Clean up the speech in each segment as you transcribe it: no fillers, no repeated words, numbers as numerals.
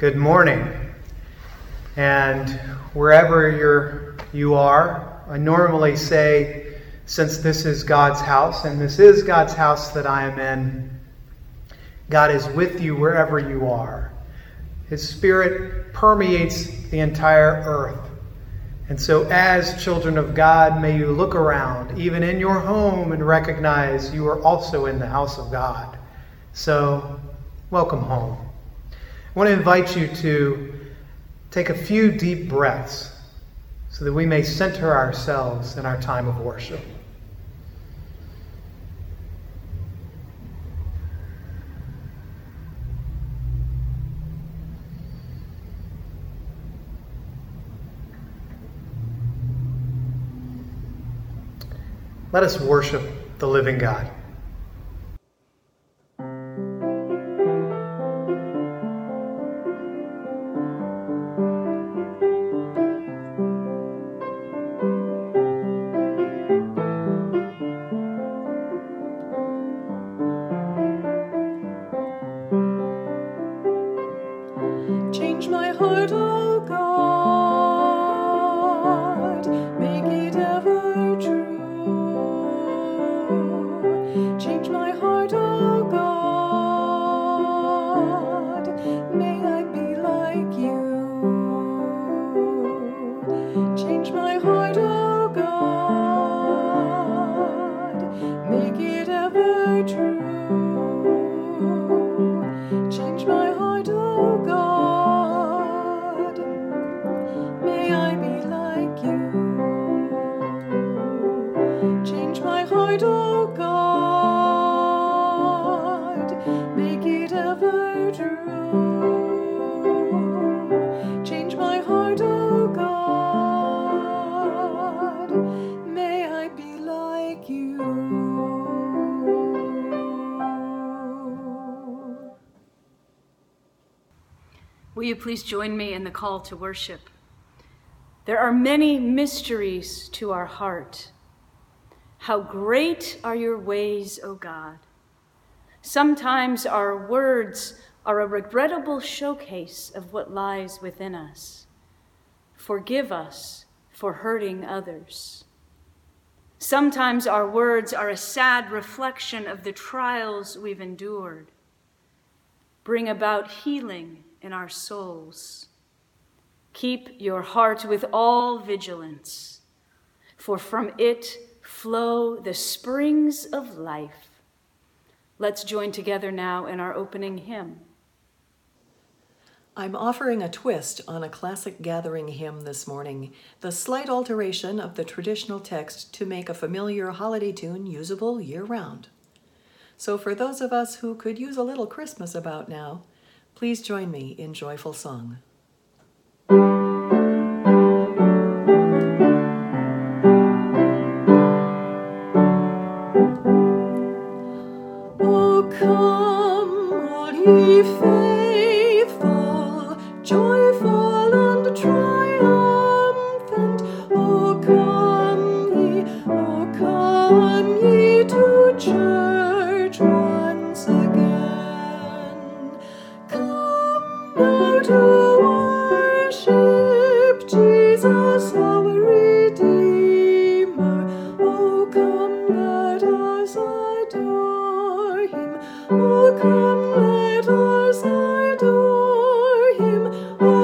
Good morning. And wherever you are, I normally say, since this is God's house, and this is God's house that I am in, God is with you wherever you are. His Spirit permeates the entire earth. And so as children of God, may you look around, even in your home, and recognize you are also in the house of God. So, welcome home. I want to invite you to take a few deep breaths so that we may center ourselves in our time of worship. Let us worship the living God. Will you please join me in the call to worship? There are many mysteries to our heart. How great are your ways, O God. Sometimes our words are a regrettable showcase of what lies within us. Forgive us for hurting others. Sometimes our words are a sad reflection of the trials we've endured. Bring about healing in our souls. Keep your heart with all vigilance, for from it flow the springs of life. Let's join together now in our opening hymn. I'm offering a twist on a classic gathering hymn this morning, the slight alteration of the traditional text to make a familiar holiday tune usable year-round. So for those of us who could use a little Christmas about now, please join me in joyful song. Oh, come, all ye faithful, joyful and triumphant. Oh, come ye to church once again. To worship Jesus, our Redeemer. Oh, come, let us adore him. Oh, come, let us adore him. Oh,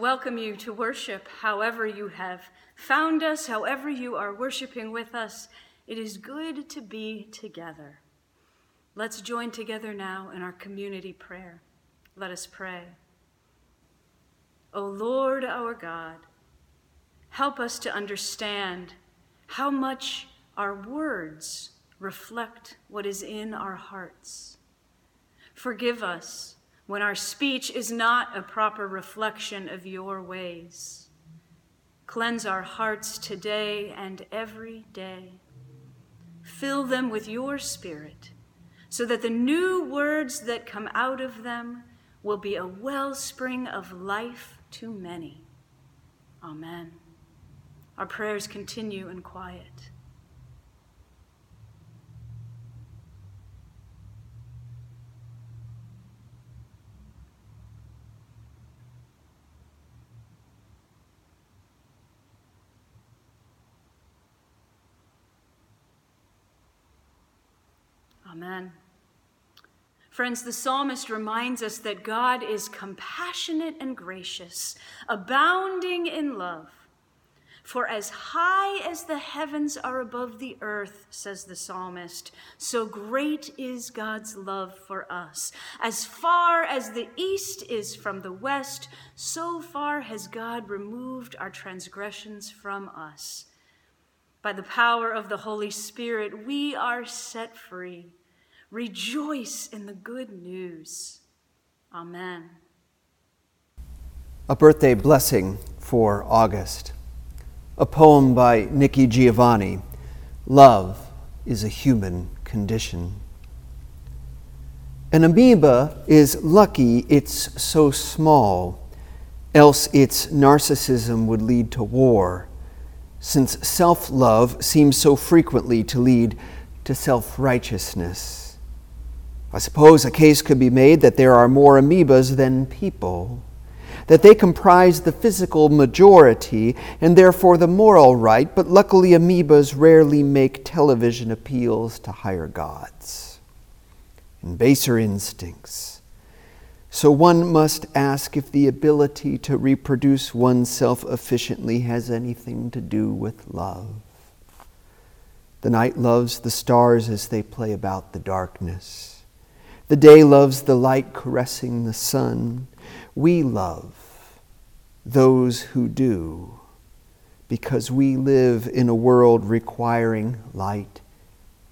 Welcome you to worship however you have found us, however you are worshiping with us. It is good to be together. Let's join together now in our community prayer. Let us pray. O Lord our God, help us to understand how much our words reflect what is in our hearts. Forgive us when our speech is not a proper reflection of your ways. Cleanse our hearts today and every day. Fill them with your Spirit so that the new words that come out of them will be a wellspring of life to many. Amen. Our prayers continue in quiet. Amen. Friends, the psalmist reminds us that God is compassionate and gracious, abounding in love. For as high as the heavens are above the earth, says the psalmist, so great is God's love for us. As far as the east is from the west, so far has God removed our transgressions from us. By the power of the Holy Spirit, we are set free. Rejoice in the good news. Amen. A birthday blessing for August. A poem by Nikki Giovanni. Love is a human condition. An amoeba is lucky it's so small, else its narcissism would lead to war, since self-love seems so frequently to lead to self-righteousness. I suppose a case could be made that there are more amoebas than people, that they comprise the physical majority and therefore the moral right, but luckily amoebas rarely make television appeals to higher gods and baser instincts. So one must ask if the ability to reproduce oneself efficiently has anything to do with love. The night loves the stars as they play about the darkness. The day loves the light caressing the sun. We love those who do, because we live in a world requiring light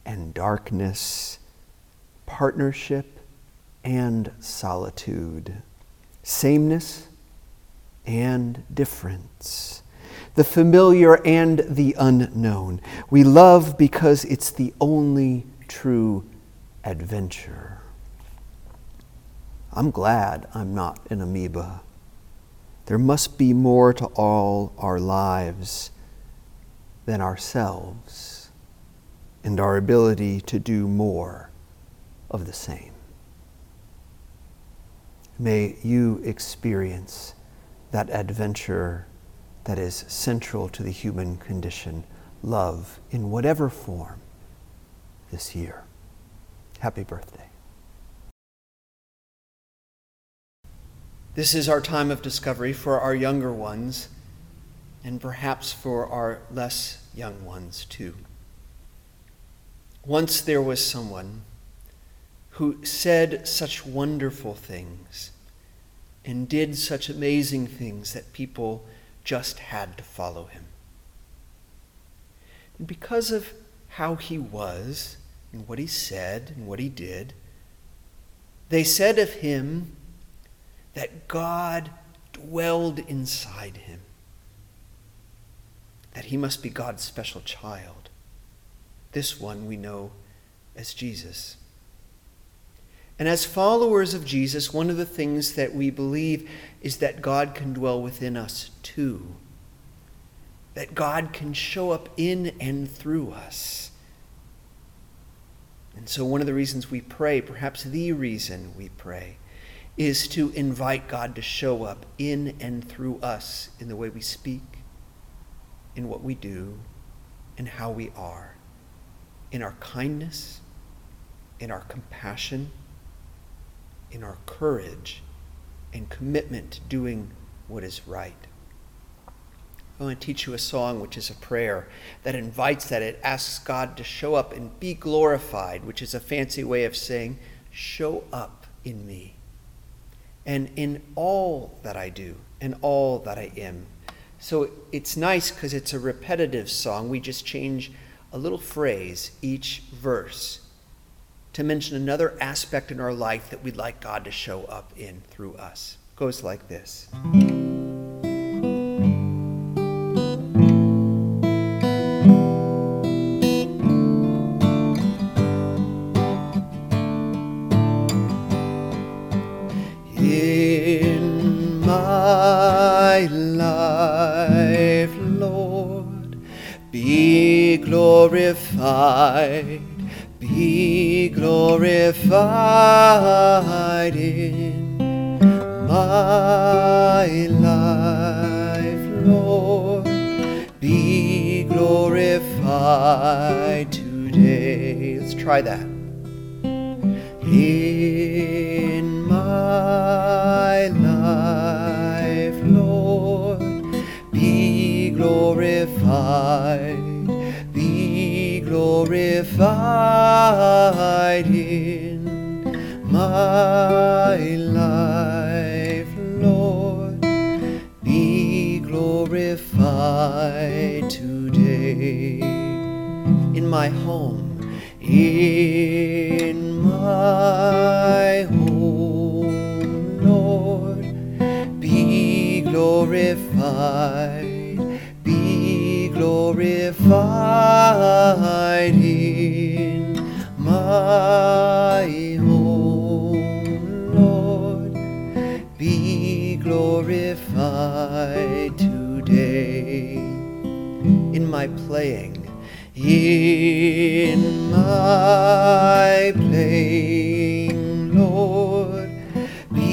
and darkness, partnership and solitude, sameness and difference, the familiar and the unknown. We love because it's the only true adventure. I'm glad I'm not an amoeba. There must be more to all our lives than ourselves and our ability to do more of the same. May you experience that adventure that is central to the human condition, love in whatever form, this year. Happy birthday. This is our time of discovery for our younger ones, and perhaps for our less young ones too. Once there was someone who said such wonderful things and did such amazing things that people just had to follow him. And because of how he was and what he said and what he did, they said of him that God dwelled inside him, that he must be God's special child. This one we know as Jesus. And as followers of Jesus, one of the things that we believe is that God can dwell within us too. That God can show up in and through us. And so one of the reasons we pray, perhaps the reason we pray, is to invite God to show up in and through us in the way we speak, in what we do, in how we are, in our kindness, in our compassion, in our courage and commitment to doing what is right. I want to teach you a song which is a prayer that invites that. It asks God to show up and be glorified, which is a fancy way of saying, show up in me and in all that I do and all that I am. So it's nice because it's a repetitive song. We just change a little phrase each verse to mention another aspect in our life that we'd like God to show up in through us. It goes like this. Be glorified in my life, Lord. Be glorified today. Let's try that. In my life, Lord, be glorified. Glorified in my life, Lord, be glorified today. In my home, in my home, Lord, be glorified. Glorified in my home, Lord, be glorified today. In my playing, in my playing, Lord, be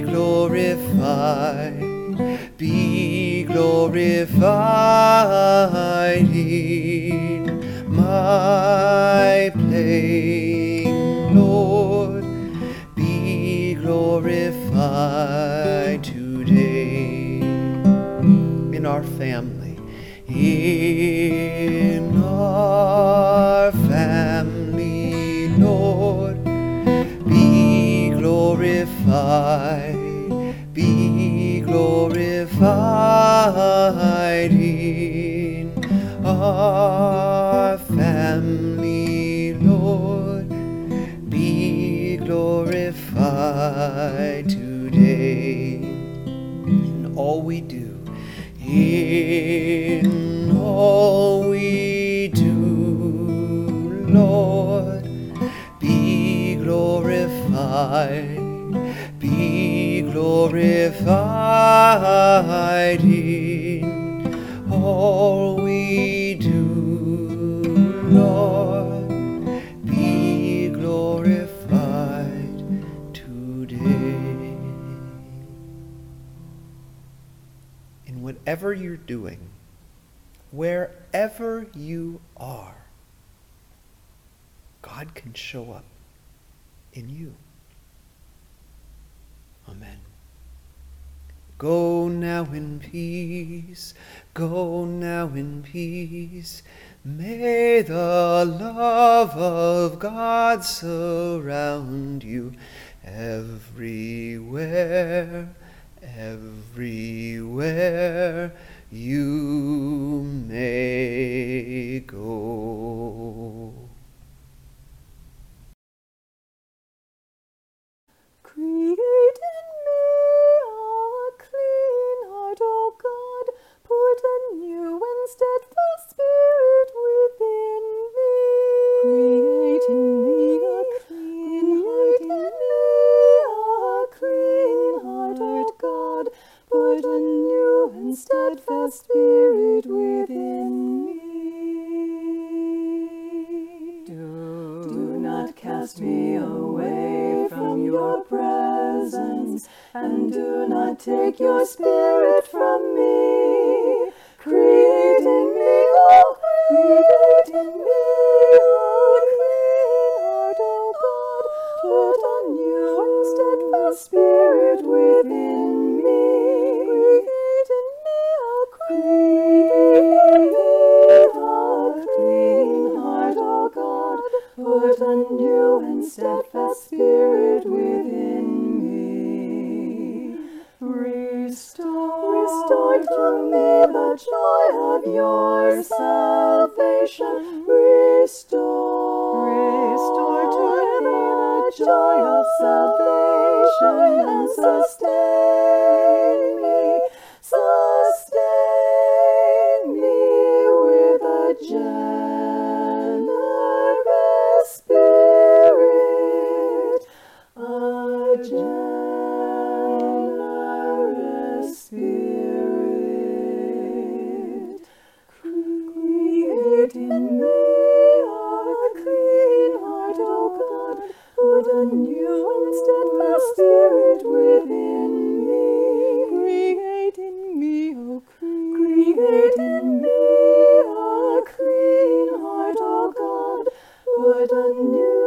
glorified. Be glorified in my playing, Lord, be glorified today. In our family, in our family, Lord, be glorified. Glorified in our family, Lord, be glorified today. In all we do, in all we do, Lord, be glorified. Glorified in all we do, Lord, be glorified today. In whatever you're doing, wherever you are, God can show up in you. Amen. Go now in peace, go now in peace. May the love of God surround you everywhere, everywhere you may go. Create in me a clean the Spirit within me. Do not cast me away from your presence, and do not take your Spirit from me. Create in me, O create in me. Spirit within me, create in me a clean heart, O God. Put a new and steadfast spirit within me. Restore to me the joy of your salvation. Restore to me the joy of salvation. And sustain me with a generous spirit, Create in me a clean heart, O God, put a new and steadfast spirit within me. Create in me, O create in me a clean heart, O God. Put a new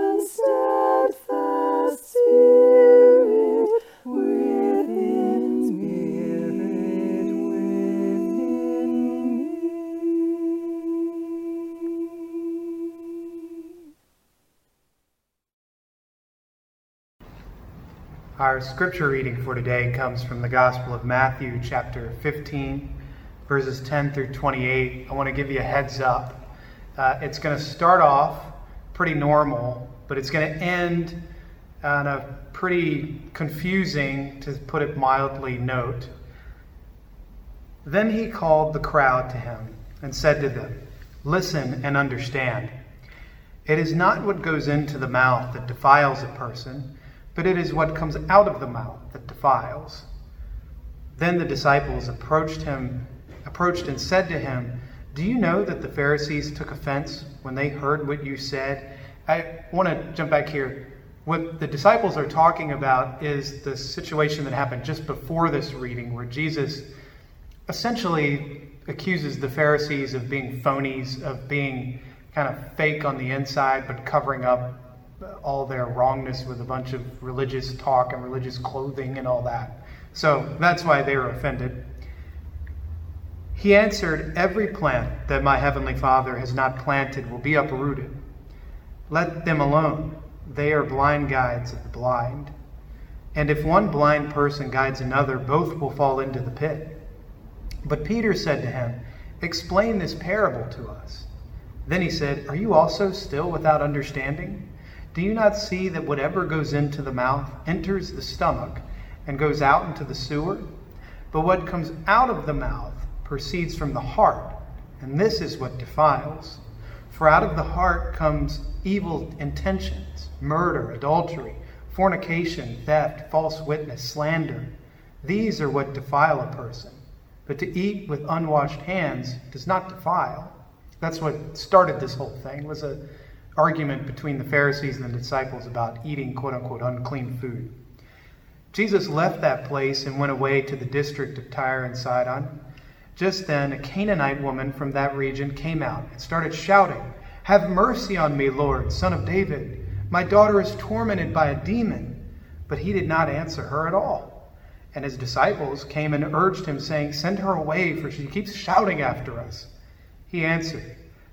and steadfast spirit within me. Our scripture reading for today comes from the Gospel of Matthew, chapter 15, verses 10 through 28. I want to give you a heads up. It's going to start off pretty normal, but it's going to end on a pretty confusing, to put it mildly, note. Then he called the crowd to him and said to them, "Listen and understand. It is not what goes into the mouth that defiles a person, but it is what comes out of the mouth that defiles." Then the disciples approached and said to him, "Do you know that the Pharisees took offense when they heard what you said?" I want to jump back here. What the disciples are talking about is the situation that happened just before this reading, where Jesus essentially accuses the Pharisees of being phonies, of being kind of fake on the inside, but covering up all their wrongness with a bunch of religious talk and religious clothing and all that. So that's why they were offended. He answered, "Every plant that my heavenly Father has not planted will be uprooted. Let them alone. They are blind guides of the blind. And if one blind person guides another, both will fall into the pit." But Peter said to him, "Explain this parable to us." Then he said, "Are you also still without understanding? Do you not see that whatever goes into the mouth enters the stomach and goes out into the sewer? But what comes out of the mouth proceeds from the heart, and this is what defiles. For out of the heart comes evil intentions, murder, adultery, fornication, theft, false witness, slander. These are what defile a person. But to eat with unwashed hands does not defile." That's what started this whole thing, was a argument between the Pharisees and the disciples about eating, quote-unquote, unclean food. Jesus left that place and went away to the district of Tyre and Sidon. Just then, a Canaanite woman from that region came out and started shouting, "Have mercy on me, Lord, Son of David. My daughter is tormented by a demon." But he did not answer her at all. And his disciples came and urged him, saying, "Send her away, for she keeps shouting after us." He answered,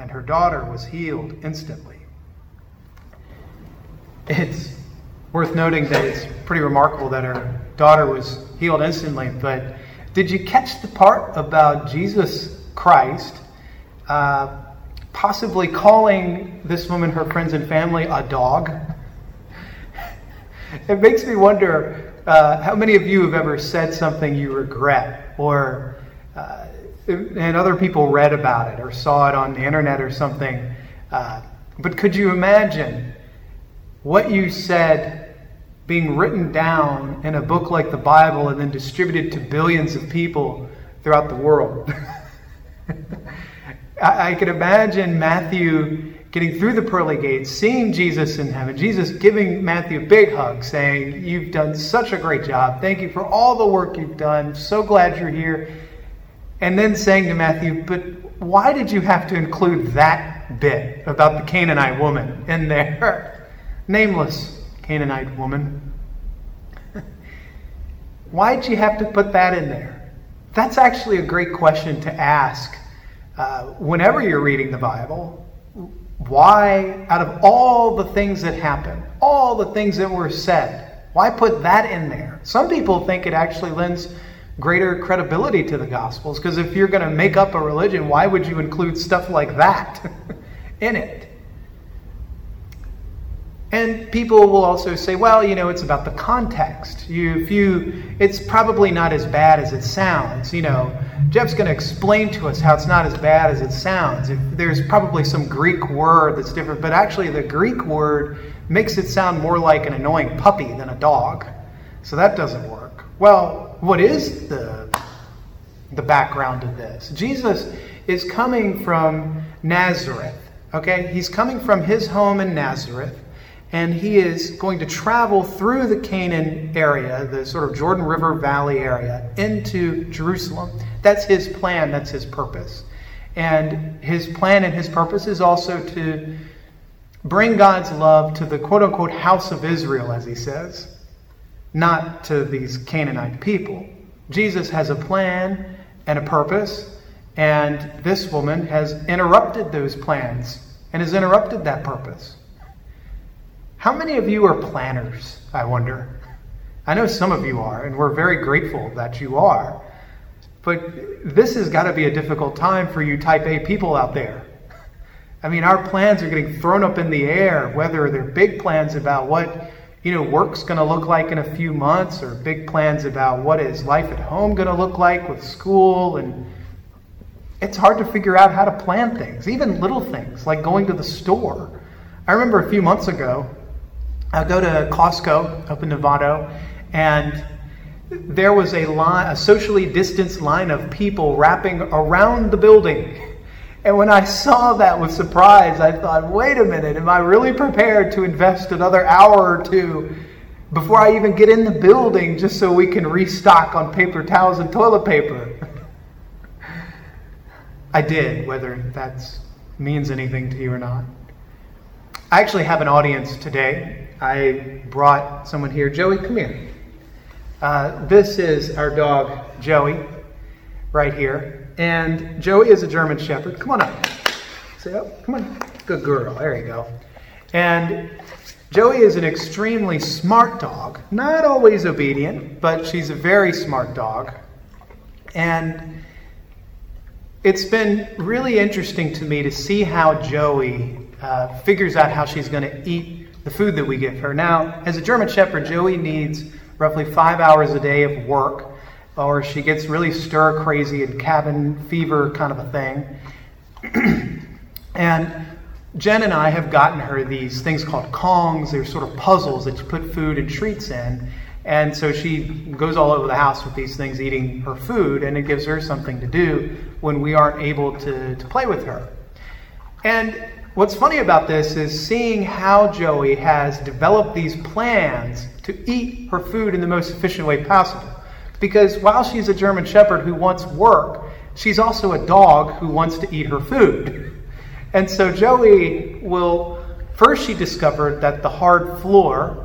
And her daughter was healed instantly. It's worth noting that it's pretty remarkable that her daughter was healed instantly, but it Did you catch the part about Jesus Christ possibly calling this woman, her friends and family, a dog? It makes me wonder how many of you have ever said something you regret, or and other people read about it or saw it on the internet or something. But could you imagine what you said being written down in a book like the Bible and then distributed to billions of people throughout the world? I could imagine Matthew getting through the pearly gates, seeing Jesus in heaven, Jesus giving Matthew a big hug, saying, "You've done such a great job. Thank you for all the work you've done. So glad you're here." And then saying to Matthew, "But why did you have to include that bit about the Canaanite woman in there?" Nameless Canaanite woman. Why'd you have to put that in there? That's actually a great question to ask whenever you're reading the Bible. Why, out of all the things that happened, all the things that were said, why put that in there? Some people think it actually lends greater credibility to the Gospels, because if you're going to make up a religion, why would you include stuff like that in it? And people will also say, well, you know, it's about the context. It's probably not as bad as it sounds. You know, Jeff's going to explain to us how it's not as bad as it sounds. There's probably some Greek word that's different, but actually the Greek word makes it sound more like an annoying puppy than a dog. So that doesn't work. Well, what is the background of this? Jesus is coming from Nazareth, okay? He's coming from his home in Nazareth, and he is going to travel through the Canaan area, the sort of Jordan River Valley area, into Jerusalem. That's his plan. That's his purpose. And his plan and his purpose is also to bring God's love to the quote-unquote house of Israel, as he says, not to these Canaanite people. Jesus has a plan and a purpose, and this woman has interrupted those plans and has interrupted that purpose. How many of you are planners, I wonder? I know some of you are, and we're very grateful that you are. But this has got to be a difficult time for you type A people out there. I mean, our plans are getting thrown up in the air, whether they're big plans about what, you know, work's going to look like in a few months, or big plans about what is life at home going to look like with school. And it's hard to figure out how to plan things, even little things like going to the store. I remember a few months ago, I go to Costco up in Novato, and there was a line, a socially distanced line of people wrapping around the building. And when I saw that with surprise, I thought, wait a minute, am I really prepared to invest another hour or two before I even get in the building just so we can restock on paper towels and toilet paper? I did, whether that means anything to you or not. I actually have an audience today. I brought someone here. Joey, come here. This is our dog, Joey, right here. And Joey is a German Shepherd. Come on up. Say up. Come on. Good girl. There you go. And Joey is an extremely smart dog. Not always obedient, but she's a very smart dog. And it's been really interesting to me to see how Joey figures out how she's going to eat the food that we give her. Now, as a German Shepherd, Joey needs roughly 5 hours a day of work, or she gets really stir crazy and cabin fever kind of a thing. And Jen and I have gotten her these things called Kongs. They're sort of puzzles that you put food and treats in. And so she goes all over the house with these things eating her food, and it gives her something to do when we aren't able to play with her. And what's funny about this is seeing how Joey has developed these plans to eat her food in the most efficient way possible. Because while she's a German Shepherd who wants work, she's also a dog who wants to eat her food. And so Joey will, first she discovered that the hard floor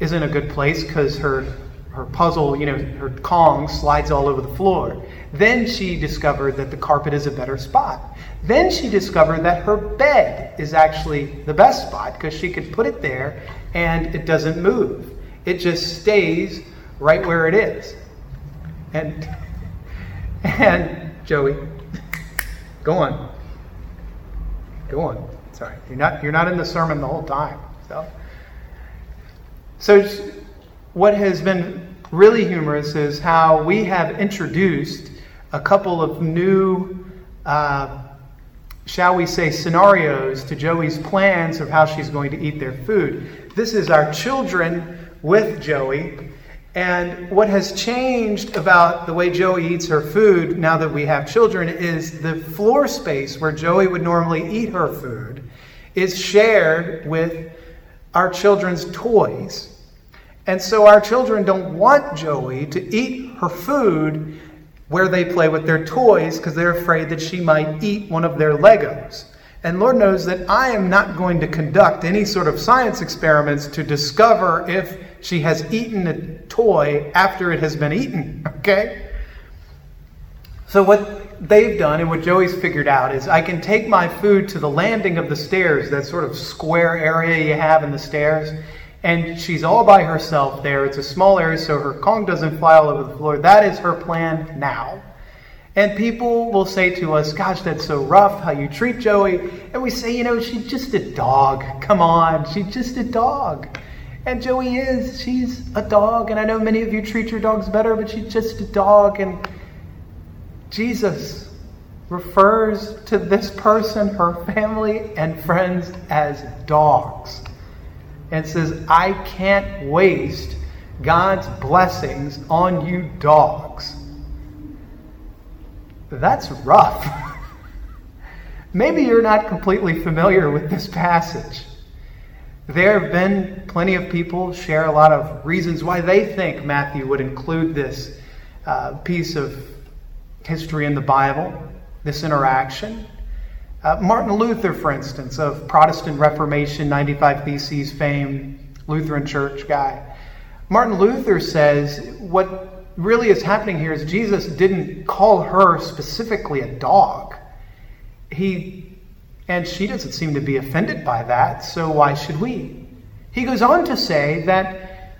isn't a good place because her puzzle, you know, her Kong slides all over the floor. Then she discovered that the carpet is a better spot. Then she discovered that her bed is actually the best spot because she could put it there and it doesn't move. It just stays right where it is. and Joey, go on. Sorry, you're not in the sermon the whole time. So what has been really humorous is how we have introduced a couple of new, shall we say, scenarios to Joey's plans of how she's going to eat their food. This is our children with Joey. And what has changed about the way Joey eats her food now that we have children is the floor space where Joey would normally eat her food is shared with our children's toys. And so our children don't want Joey to eat her food where they play with their toys because they're afraid that she might eat one of their Legos. And Lord knows that I am not going to conduct any sort of science experiments to discover if she has eaten a toy after it has been eaten, okay? So what they've done and what Joey's figured out is I can take my food to the landing of the stairs, that sort of square area you have in the stairs, and she's all by herself there. It's a small area so her Kong doesn't fly all over the floor. That is her plan now. And people will say to us, gosh, that's so rough how you treat Joey. And we say, she's just a dog. Come on, she's just a dog. And Joey is. She's a dog. And I know many of you treat your dogs better, but she's just a dog. And Jesus refers to this person, her family, and friends as dogs. And says, I can't waste God's blessings on you dogs. That's rough. Maybe you're not completely familiar with this passage. There have been plenty of people share a lot of reasons why they think Matthew would include this piece of history in the Bible, this interaction. Martin Luther, for instance, of Protestant Reformation, 95 BC's fame, Lutheran church guy. Martin Luther says what really is happening here is Jesus didn't call her specifically a dog. She doesn't seem to be offended by that, so why should we? He goes on to say that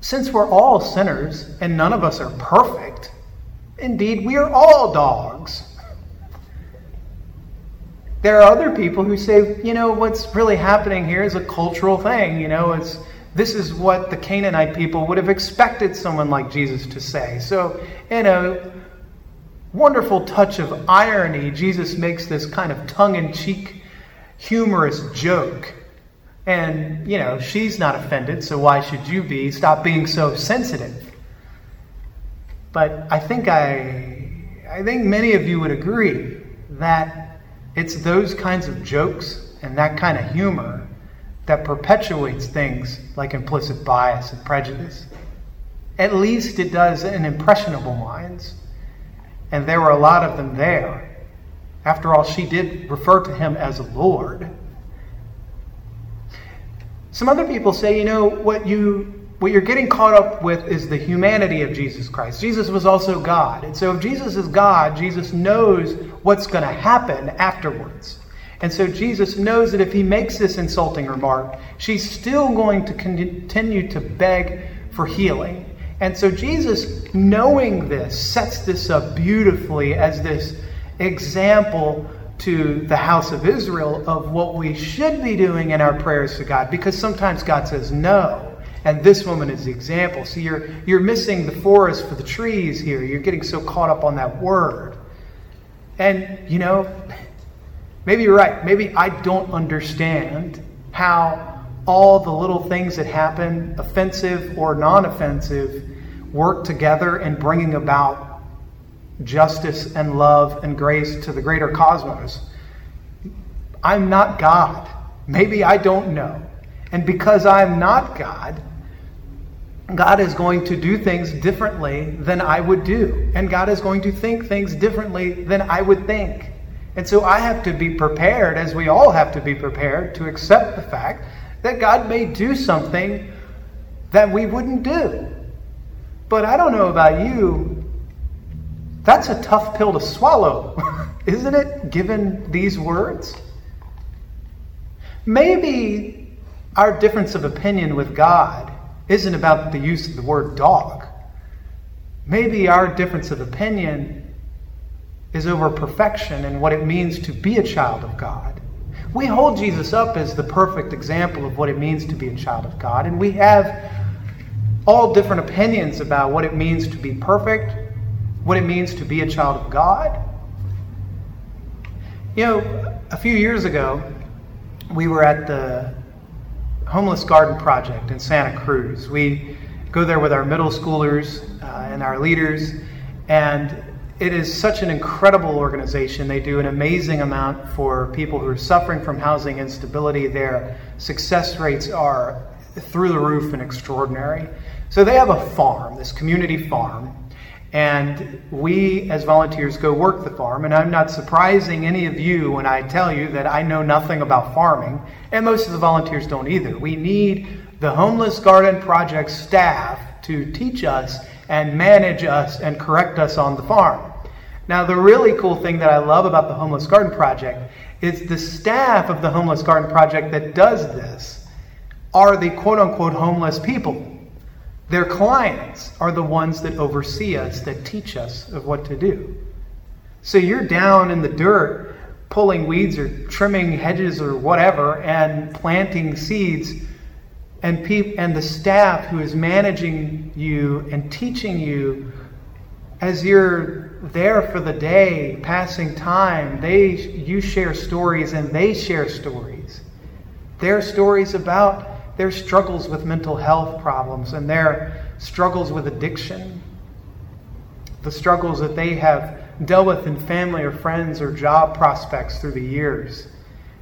since we're all sinners and none of us are perfect, indeed we are all dogs. There are other people who say, what's really happening here is a cultural thing, this is what the Canaanite people would have expected someone like Jesus to say. So in a wonderful touch of irony, Jesus makes this kind of tongue-in-cheek, humorous joke. And, she's not offended, so why should you be? Stop being so sensitive. But I think many of you would agree that it's those kinds of jokes and that kind of humor that perpetuates things like implicit bias and prejudice. At least it does in impressionable minds. And there were a lot of them there. After all, she did refer to him as Lord. Some other people say, what you're getting caught up with is the humanity of Jesus Christ. Jesus was also God. And so if Jesus is God, Jesus knows what's going to happen afterwards. And so Jesus knows that if he makes this insulting remark, she's still going to continue to beg for healing. And so Jesus, knowing this, sets this up beautifully as this example to the house of Israel of what we should be doing in our prayers to God. Because sometimes God says no. And this woman is the example. So you're missing the forest for the trees here. You're getting so caught up on that word. And, maybe you're right. Maybe I don't understand how all the little things that happen, offensive or non-offensive, work together in bringing about justice and love and grace to the greater cosmos. I'm not God. Maybe I don't know. And because I'm not God, God is going to do things differently than I would do. And God is going to think things differently than I would think. And so I have to be prepared, as we all have to be prepared, to accept the fact that God may do something that we wouldn't do. But I don't know about you, that's a tough pill to swallow, isn't it, given these words? Maybe our difference of opinion with God isn't about the use of the word dog. Maybe our difference of opinion is over perfection and what it means to be a child of God. We hold Jesus up as the perfect example of what it means to be a child of God, and we have all different opinions about what it means to be perfect, what it means to be a child of God. You know, a few years ago, we were at the Homeless Garden Project in Santa Cruz. We go there with our middle schoolers and our leaders, and it is such an incredible organization. They do an amazing amount for people who are suffering from housing instability. Their success rates are through the roof and extraordinary. So they have a farm, this community farm, and we as volunteers go work the farm. And I'm not surprising any of you when I tell you that I know nothing about farming, and most of the volunteers don't either. We need the Homeless Garden Project staff to teach us and manage us and correct us on the farm. Now, the really cool thing that I love about the Homeless Garden Project is the staff of the Homeless Garden Project that does this are the quote-unquote homeless people. Their clients are the ones that oversee us, that teach us of what to do. So you're down in the dirt pulling weeds or trimming hedges or whatever and planting seeds, and the staff who is managing you and teaching you as you're there for the day, passing time, you share stories and they share stories. Their stories about their struggles with mental health problems and their struggles with addiction, the struggles that they have dealt with in family or friends or job prospects through the years.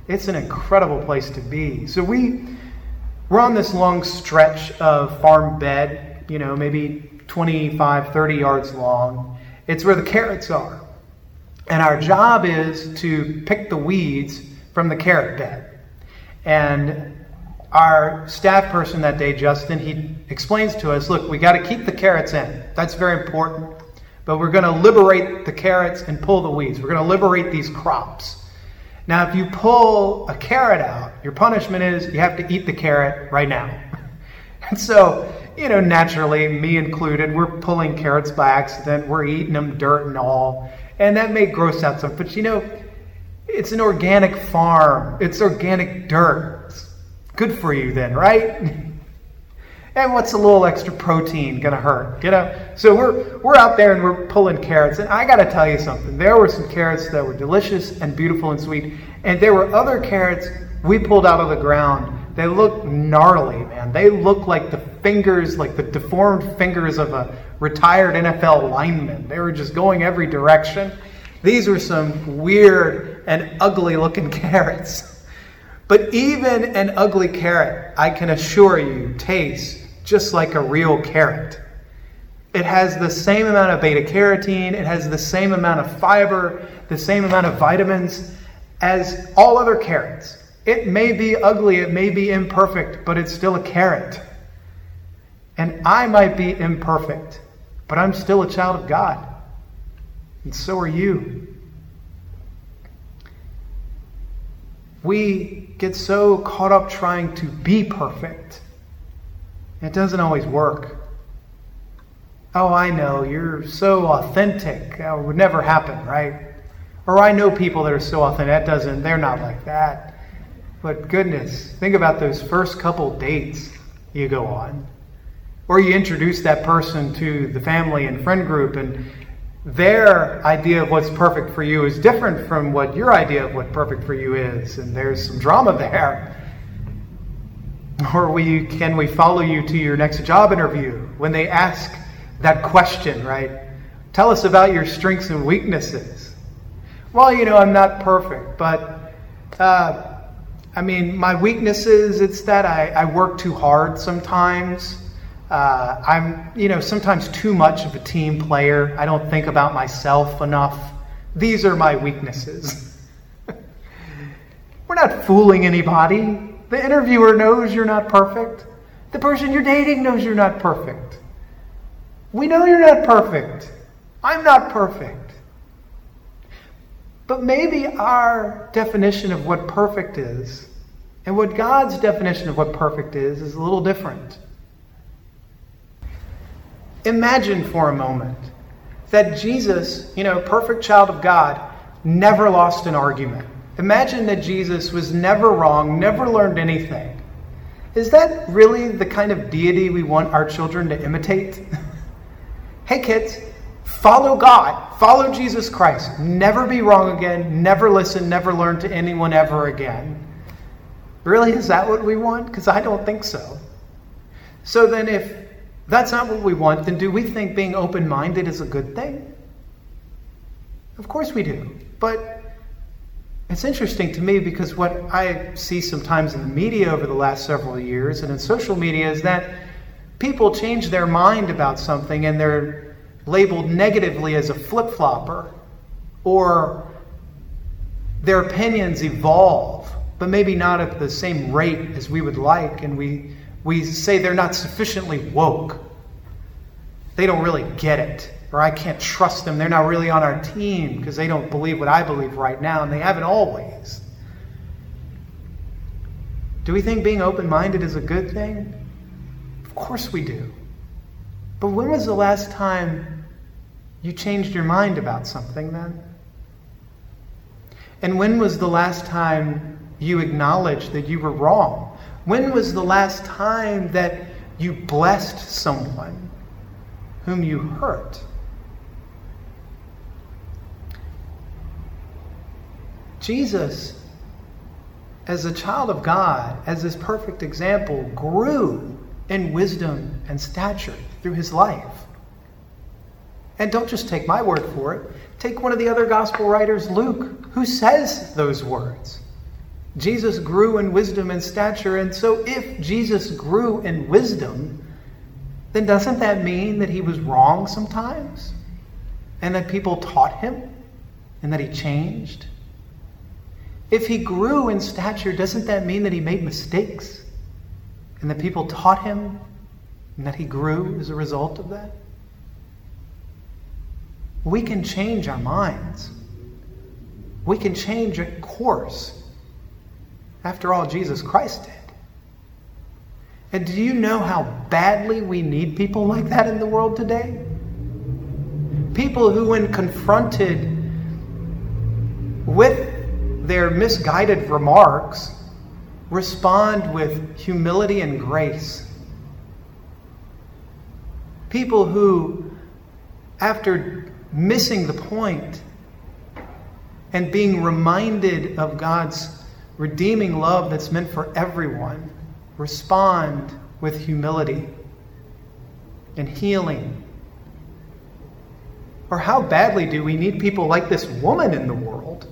It's an incredible place to be. So we're on this long stretch of farm bed, you know, maybe 25, 30 yards long. It's where the carrots are. And our job is to pick the weeds from the carrot bed. And our staff person that day, Justin, he explains to us, look, we got to keep the carrots in. That's very important. But we're going to liberate the carrots and pull the weeds. We're going to liberate these crops. Now, if you pull a carrot out, your punishment is you have to eat the carrot right now. And so, you know, naturally, me included, we're pulling carrots by accident. We're eating them, dirt and all. And that may gross out some. But, you know, it's an organic farm. It's organic dirt. It's good for you then, right? And what's a little extra protein going to hurt, you know? So we're out there and we're pulling carrots. And I got to tell you something. There were some carrots that were delicious and beautiful and sweet. And there were other carrots we pulled out of the ground. They looked gnarly, man. They looked like the fingers, like the deformed fingers of a retired NFL lineman. They were just going every direction. These were some weird and ugly looking carrots. But even an ugly carrot, I can assure you, tastes just like a real carrot. It has the same amount of beta carotene, it has the same amount of fiber, the same amount of vitamins as all other carrots. It may be ugly, it may be imperfect, but it's still a carrot. And I might be imperfect, but I'm still a child of God. And so are you. We get so caught up trying to be perfect. It doesn't always work. Oh, I know, you're so authentic. That would never happen, right? Or I know people that are so authentic. They're not like that. But goodness, think about those first couple dates you go on. Or you introduce that person to the family and friend group, and their idea of what's perfect for you is different from what your idea of what perfect for you is, and there's some drama there. Or can we follow you to your next job interview when they ask that question, right? Tell us about your strengths and weaknesses. Well, you know, I'm not perfect, but my weaknesses, it's that I work too hard sometimes. I'm, you know, sometimes too much of a team player. I don't think about myself enough. These are my weaknesses. We're not fooling anybody. The interviewer knows you're not perfect. The person you're dating knows you're not perfect. We know you're not perfect. I'm not perfect. But maybe our definition of what perfect is and what God's definition of what perfect is a little different. Imagine for a moment that Jesus, perfect child of God, never lost an argument. Imagine that Jesus was never wrong, never learned anything. Is that really the kind of deity we want our children to imitate? Hey kids, follow God, follow Jesus Christ. Never be wrong again, never listen, never learn to anyone ever again. Really, is that what we want? Because I don't think so. So then if that's not what we want, then do we think being open-minded is a good thing? Of course we do. But it's interesting to me because what I see sometimes in the media over the last several years and in social media is that people change their mind about something and they're labeled negatively as a flip-flopper, or their opinions evolve, but maybe not at the same rate as we would like, and we say they're not sufficiently woke. They don't really get it. Or I can't trust them. They're not really on our team because they don't believe what I believe right now. And they haven't always. Do we think being open-minded is a good thing? Of course we do. But when was the last time you changed your mind about something then? And when was the last time you acknowledged that you were wrong? When was the last time that you blessed someone whom you hurt? Jesus, as a child of God, as his perfect example, grew in wisdom and stature through his life. And don't just take my word for it. Take one of the other gospel writers, Luke, who says those words. Jesus grew in wisdom and stature, and so if Jesus grew in wisdom, then doesn't that mean that he was wrong sometimes? And that people taught him? And that he changed? If he grew in stature, doesn't that mean that he made mistakes? And that people taught him? And that he grew as a result of that? We can change our minds. We can change our course. After all, Jesus Christ did. And do you know how badly we need people like that in the world today? People who, when confronted with their misguided remarks, respond with humility and grace. People who, after missing the point and being reminded of God's redeeming love that's meant for everyone, respond with humility and healing. Or how badly do we need people like this woman in the world?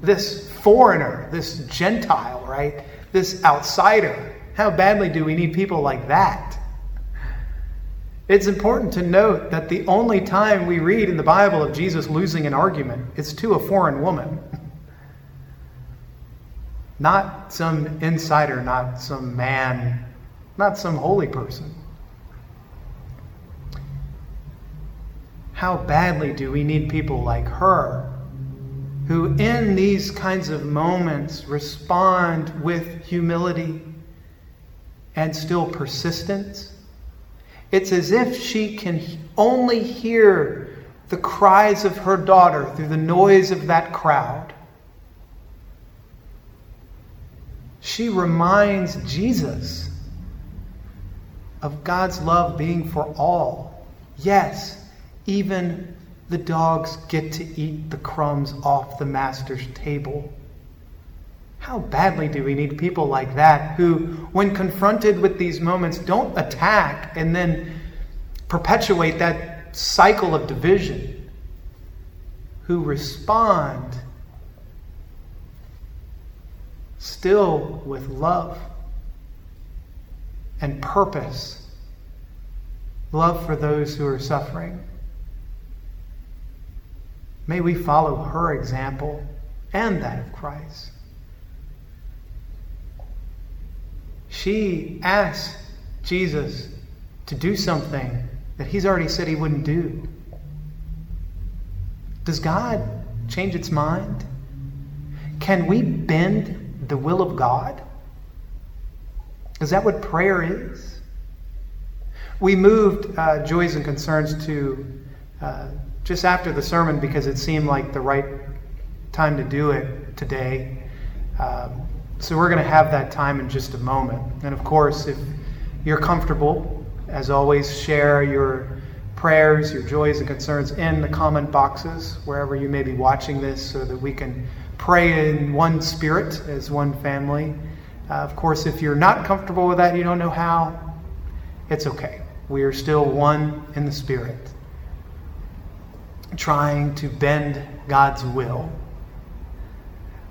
This foreigner, this Gentile, right? This outsider. How badly do we need people like that? It's important to note that the only time we read in the Bible of Jesus losing an argument is to a foreign woman. Not some insider, not some man, not some holy person. How badly do we need people like her, who in these kinds of moments respond with humility and still persistence? It's as if she can only hear the cries of her daughter through the noise of that crowd. She reminds Jesus of God's love being for all. Yes, even the dogs get to eat the crumbs off the master's table. How badly do we need people like that who, when confronted with these moments, don't attack and then perpetuate that cycle of division, who respond still with love and purpose, love for those who are suffering. May we follow her example and that of Christ. She asked Jesus to do something that he's already said he wouldn't do. Does God change its mind? Can we bend the will of God? Is that what prayer is? We moved Joys and Concerns to just after the sermon because it seemed like the right time to do it today. So we're going to have that time in just a moment. And of course, if you're comfortable, as always, share your prayers, your joys and concerns in the comment boxes, wherever you may be watching this, so that we can pray in one spirit as one family. Of course, if you're not comfortable with that, you don't know how, it's okay. We are still one in the spirit, trying to bend God's will.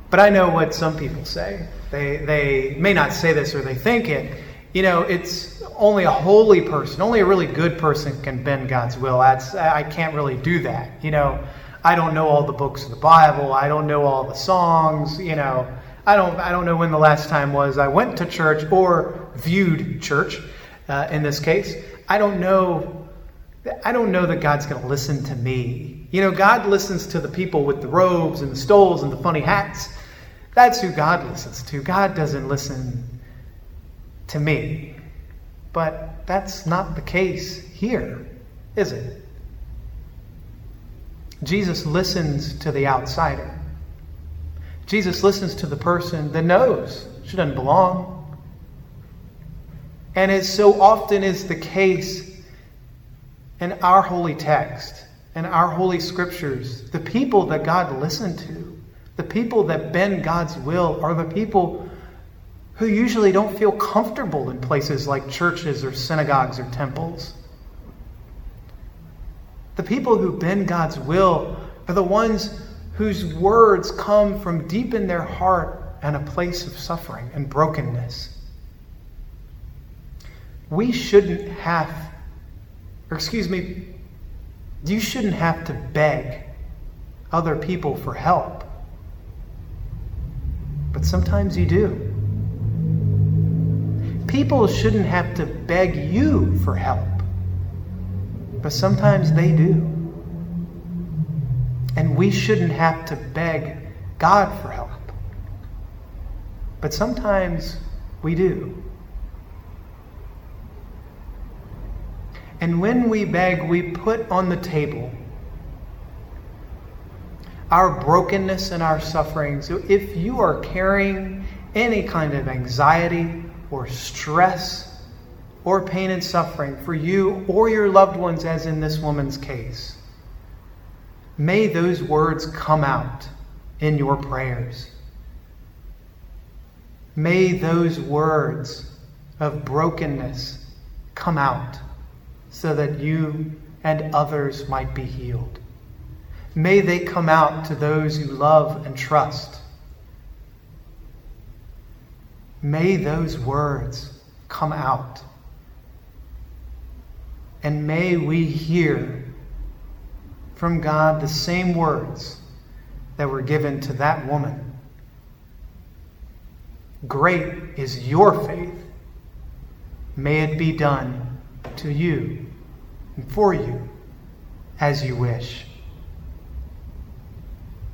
But I know what some people say. They may not say this, or they think it. You know, it's only a holy person, only a really good person can bend God's will. I can't really do that. You know, I don't know all the books of the Bible. I don't know all the songs. You know, I don't know when the last time was I went to church or viewed church. In this case, I don't know that God's going to listen to me. You know, God listens to the people with the robes and the stoles and the funny hats. That's who God listens to. God doesn't listen to me. But that's not the case here, is it? Jesus listens to the outsider. Jesus listens to the person that knows she doesn't belong. And as so often is the case in our holy text, in our holy scriptures, the people that God listened to, the people that bend God's will, are the people who usually don't feel comfortable in places like churches or synagogues or temples. The people who bend God's will are the ones whose words come from deep in their heart and a place of suffering and brokenness. You shouldn't have to beg other people for help. But sometimes you do. People shouldn't have to beg you for help, but sometimes they do. And we shouldn't have to beg God for help, but sometimes we do. And when we beg, we put on the table our brokenness and our suffering. So if you are carrying any kind of anxiety or stress, or pain and suffering for you or your loved ones, as in this woman's case, may those words come out in your prayers. May those words of brokenness come out so that you and others might be healed. May they come out to those you love and trust. May those words come out. And may we hear from God the same words that were given to that woman. Great is your faith. May it be done to you and for you as you wish.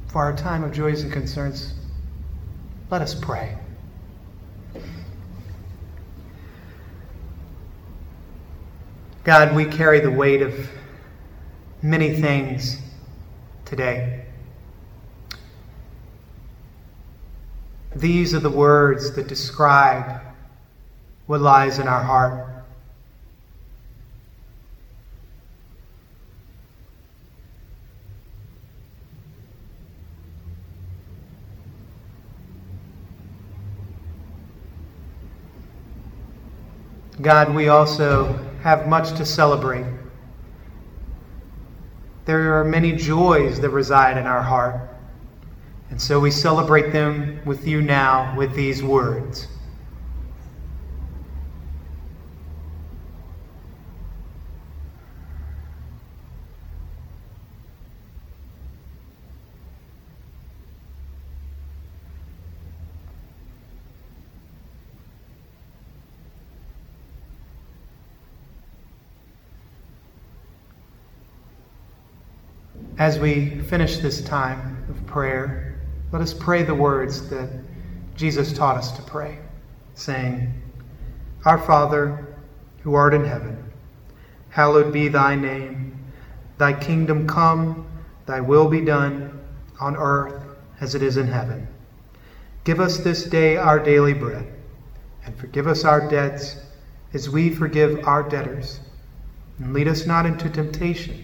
For our time of joys and concerns, let us pray. God, we carry the weight of many things today. These are the words that describe what lies in our heart. God, we also have much to celebrate. There are many joys that reside in our heart, and so we celebrate them with you now with these words. As we finish this time of prayer, let us pray the words that Jesus taught us to pray, saying, Our Father, who art in heaven, hallowed be thy name. Thy kingdom come, thy will be done, on earth as it is in heaven. Give us this day our daily bread, and forgive us our debts as we forgive our debtors. And lead us not into temptation,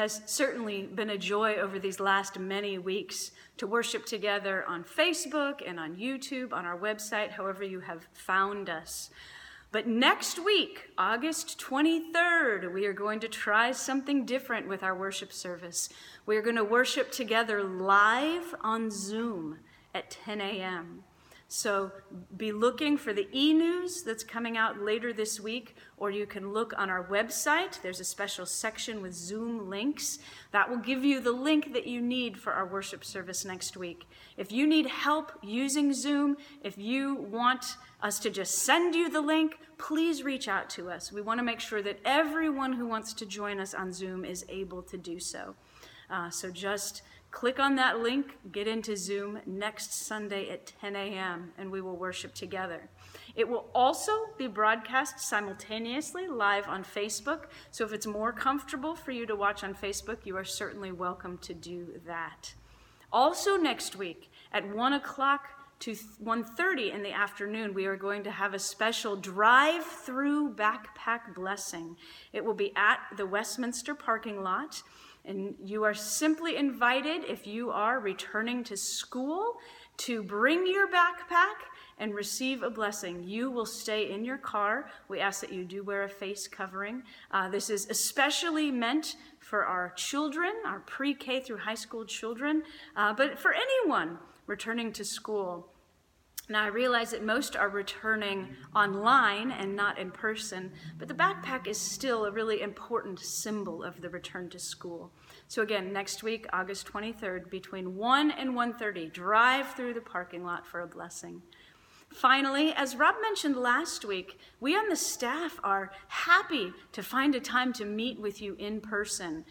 Has certainly been a joy over these last many weeks to worship together on Facebook and on YouTube, on our website, however you have found us. But next week, August 23rd, we are going to try something different with our worship service. We are going to worship together live on Zoom at 10 a.m. So be looking for the e-news that's coming out later this week, or you can look on our website. There's a special section with Zoom links. That will give you the link that you need for our worship service next week. If you need help using Zoom, if you want us to just send you the link, please reach out to us. We want to make sure that everyone who wants to join us on Zoom is able to do so. So just click on that link, get into Zoom next Sunday at 10 a.m., and we will worship together. It will also be broadcast simultaneously live on Facebook, so if it's more comfortable for you to watch on Facebook, you are certainly welcome to do that. Also next week at 1 o'clock to 1:30 in the afternoon, we are going to have a special drive-through backpack blessing. It will be at the Westminster parking lot. And you are simply invited, if you are returning to school, to bring your backpack and receive a blessing. You will stay in your car. We ask that you do wear a face covering. This is especially meant for our children, our pre-K through high school children, but for anyone returning to school. Now, I realize that most are returning online and not in person, but the backpack is still a really important symbol of the return to school. So again, next week, August 23rd, between 1 and 1:30, drive through the parking lot for a blessing. Finally, as Rob mentioned last week, we on the staff are happy to find a time to meet with you in person.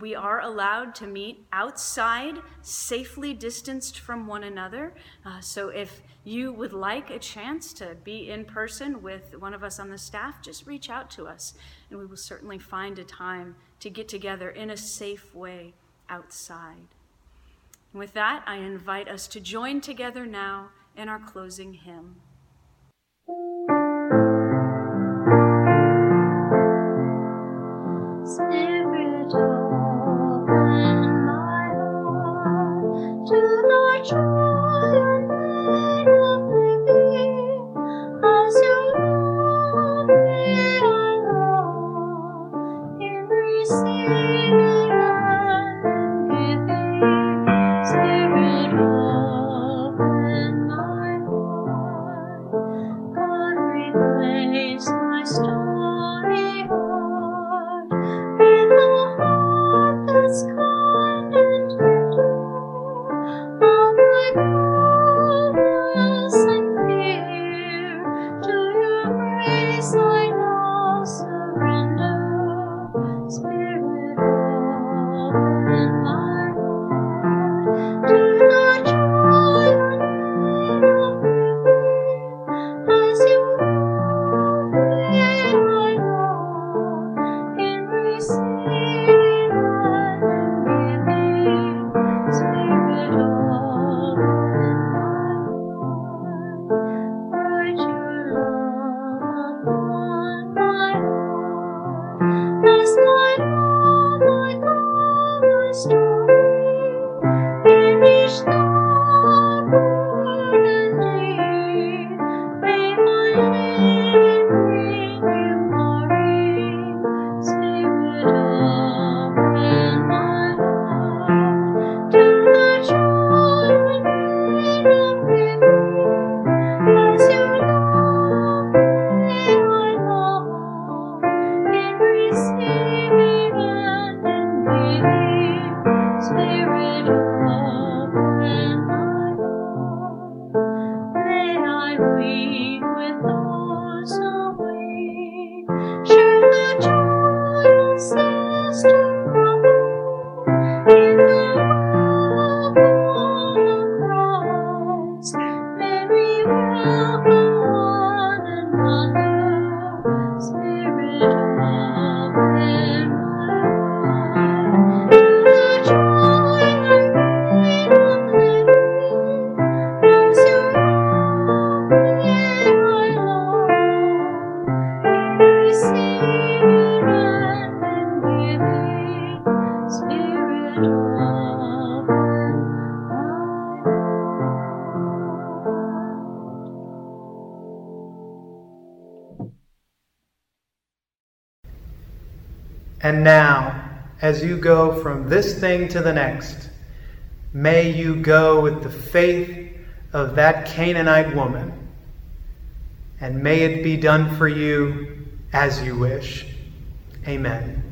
We are allowed to meet outside, safely distanced from one another. So if you would like a chance to be in person with one of us on the staff, just reach out to us, and we will certainly find a time to get together in a safe way outside. And with that, I invite us to join together now in our closing hymn. Glory. weep with those who weep. Share the joy of sister brother in the love of Christ. May we welcome one another, Spirit of and And now, as you go from this thing to the next, may you go with the faith of that Canaanite woman, and may it be done for you as you wish. Amen.